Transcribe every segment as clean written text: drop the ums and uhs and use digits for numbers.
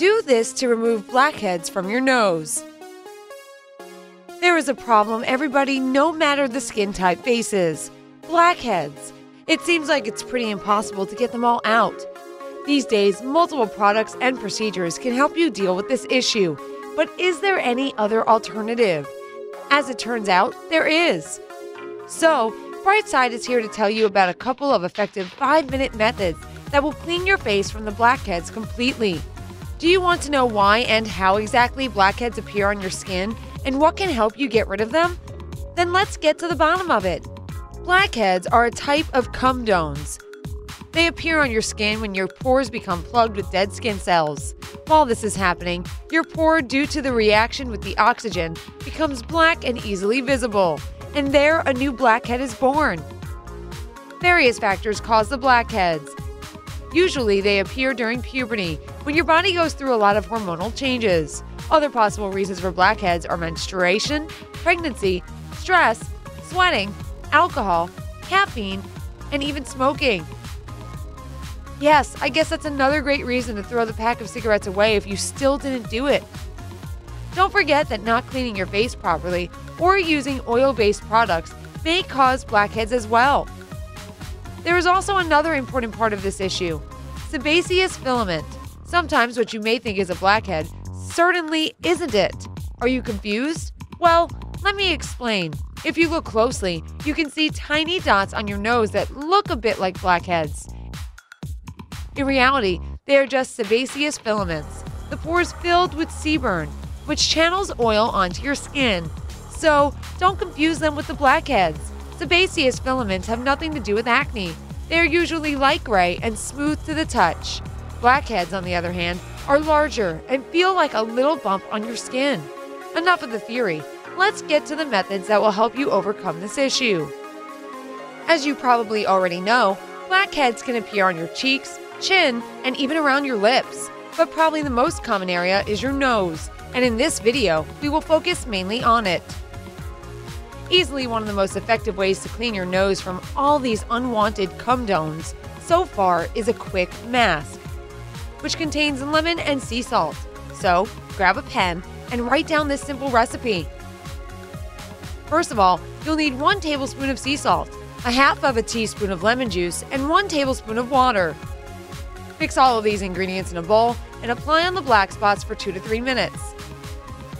Do this to remove blackheads from your nose. There is a problem everybody, no matter the skin type, faces: blackheads. It seems like it's pretty impossible to get them all out. These days, multiple products and procedures can help you deal with this issue. But is there any other alternative? As it turns out, there is. So, Brightside is here to tell you about a couple of effective 5-minute methods that will clean your face from the blackheads completely. Do you want to know why and how exactly blackheads appear on your skin and what can help you get rid of them? Then let's get to the bottom of it. Blackheads are a type of cum dones. They appear on your skin when your pores become plugged with dead skin cells. While this is happening, your pore, due to the reaction with the oxygen, becomes black and easily visible, and there a new blackhead is born. Various factors cause the blackheads. Usually they appear during puberty, when your body goes through a lot of hormonal changes. Other possible reasons for blackheads are menstruation, pregnancy, stress, sweating, alcohol, caffeine, and even smoking. Yes, I guess that's another great reason to throw the pack of cigarettes away if you still didn't do it. Don't forget that not cleaning your face properly or using oil-based products may cause blackheads as well. There is also another important part of this issue: sebaceous filament. Sometimes what you may think is a blackhead certainly isn't it. Are you confused? Well, let me explain. If you look closely, you can see tiny dots on your nose that look a bit like blackheads. In reality, they are just sebaceous filaments, the pores filled with sebum, which channels oil onto your skin. So, don't confuse them with the blackheads. Sebaceous filaments have nothing to do with acne. They are usually light gray and smooth to the touch. Blackheads, on the other hand, are larger and feel like a little bump on your skin. Enough of the theory. Let's get to the methods that will help you overcome this issue. As you probably already know, blackheads can appear on your cheeks, chin, and even around your lips, but probably the most common area is your nose, and in this video, we will focus mainly on it. Easily one of the most effective ways to clean your nose from all these unwanted cum dones so far is a quick mask, which contains lemon and sea salt. So grab a pen and write down this simple recipe. First of all, you'll need 1 tablespoon of sea salt, a 1/2 teaspoon of lemon juice, and 1 tablespoon of water. Mix all of these ingredients in a bowl and apply on the black spots for 2 to 3 minutes.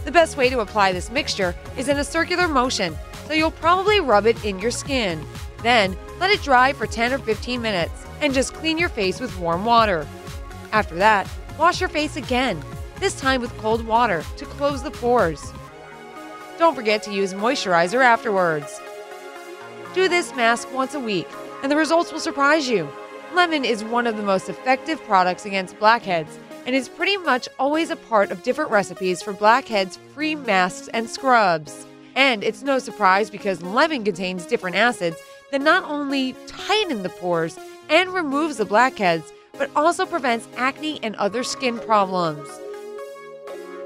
The best way to apply this mixture is in a circular motion, so you'll probably rub it in your skin. Then, let it dry for 10 or 15 minutes and just clean your face with warm water. After that, wash your face again, this time with cold water to close the pores. Don't forget to use moisturizer afterwards. Do this mask once a week, and the results will surprise you. Lemon is one of the most effective products against blackheads and is pretty much always a part of different recipes for blackheads-free masks and scrubs. And it's no surprise because lemon contains different acids that not only tighten the pores and removes the blackheads, but also prevents acne and other skin problems.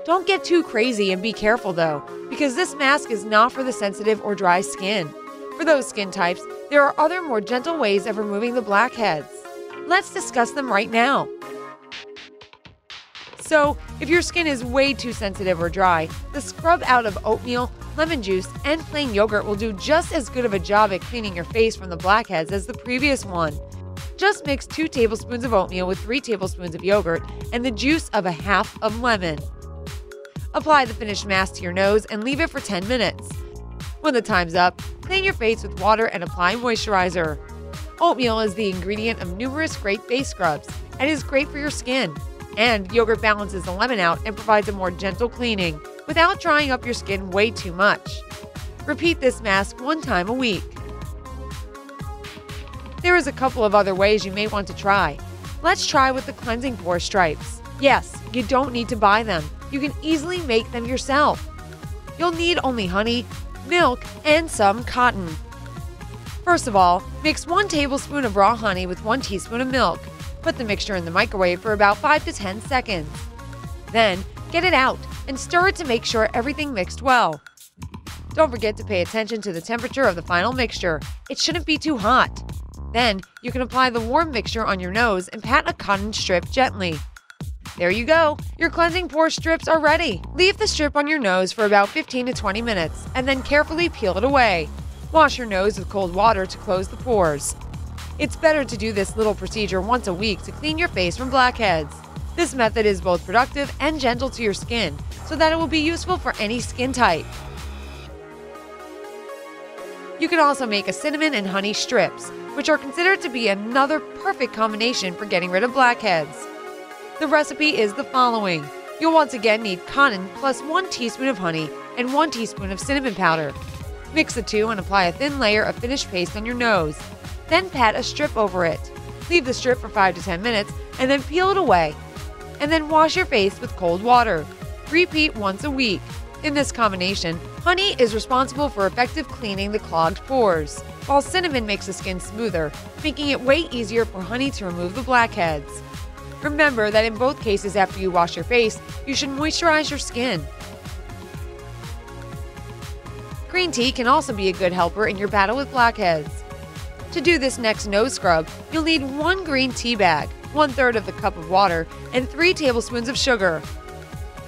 Don't get too crazy and be careful though, because this mask is not for the sensitive or dry skin. For those skin types, there are other more gentle ways of removing the blackheads. Let's discuss them right now. So, if your skin is way too sensitive or dry, the scrub out of oatmeal, lemon juice, and plain yogurt will do just as good of a job at cleaning your face from the blackheads as the previous one. Just mix 2 tablespoons of oatmeal with 3 tablespoons of yogurt and the juice of a 1/2 lemon. Apply the finished mask to your nose and leave it for 10 minutes. When the time's up, clean your face with water and apply moisturizer. Oatmeal is the ingredient of numerous great face scrubs and is great for your skin. And yogurt balances the lemon out and provides a more gentle cleaning without drying up your skin way too much. Repeat this mask 1 time a week. There is a couple of other ways you may want to try. Let's try with the cleansing pore stripes. Yes, you don't need to buy them. You can easily make them yourself. You'll need only honey, milk, and some cotton. First of all, mix 1 tablespoon of raw honey with 1 teaspoon of milk. Put the mixture in the microwave for about 5 to 10 seconds. Then, get it out and stir it to make sure everything mixed well. Don't forget to pay attention to the temperature of the final mixture. It shouldn't be too hot. Then, you can apply the warm mixture on your nose and pat a cotton strip gently. There you go. Your cleansing pore strips are ready. Leave the strip on your nose for about 15 to 20 minutes and then carefully peel it away. Wash your nose with cold water to close the pores. It's better to do this little procedure once a week to clean your face from blackheads. This method is both productive and gentle to your skin, so that it will be useful for any skin type. You can also make a cinnamon and honey strips, which are considered to be another perfect combination for getting rid of blackheads. The recipe is the following. You'll once again need cotton plus 1 teaspoon of honey and 1 teaspoon of cinnamon powder. Mix the two and apply a thin layer of finished paste on your nose. Then pat a strip over it. Leave the strip for 5 to 10 minutes and then peel it away. And then wash your face with cold water. Repeat once a week. In this combination, honey is responsible for effective cleaning the clogged pores, while cinnamon makes the skin smoother, making it way easier for honey to remove the blackheads. Remember that in both cases after you wash your face, you should moisturize your skin. Green tea can also be a good helper in your battle with blackheads. To do this next nose scrub, you'll need 1 green tea bag, 1/3 of the cup of water, and 3 tablespoons of sugar.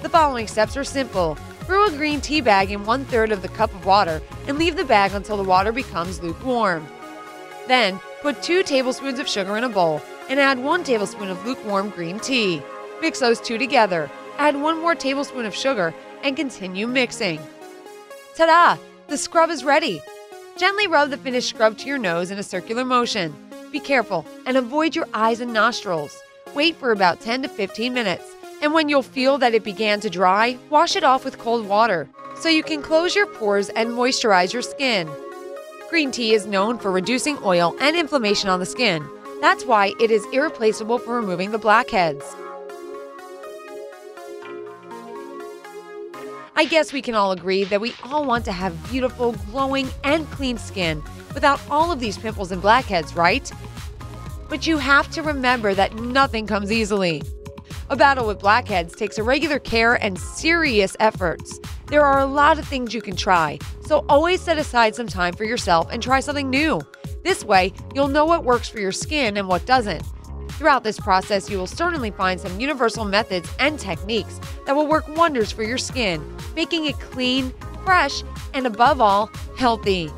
The following steps are simple. Brew a green tea bag in 1/3 of the cup of water and leave the bag until the water becomes lukewarm. Then, put 2 tablespoons of sugar in a bowl and add 1 tablespoon of lukewarm green tea. Mix those two together, add 1 more tablespoon of sugar, and continue mixing. Ta-da! The scrub is ready! Gently rub the finished scrub to your nose in a circular motion. Be careful and avoid your eyes and nostrils. Wait for about 10 to 15 minutes, and when you'll feel that it began to dry, wash it off with cold water so you can close your pores and moisturize your skin. Green tea is known for reducing oil and inflammation on the skin. That's why it is irreplaceable for removing the blackheads. I guess we can all agree that we all want to have beautiful, glowing, and clean skin without all of these pimples and blackheads, right? But you have to remember that nothing comes easily. A battle with blackheads takes regular care and serious efforts. There are a lot of things you can try, so always set aside some time for yourself and try something new. This way, you'll know what works for your skin and what doesn't. Throughout this process, you will certainly find some universal methods and techniques that will work wonders for your skin, making it clean, fresh, and above all, healthy.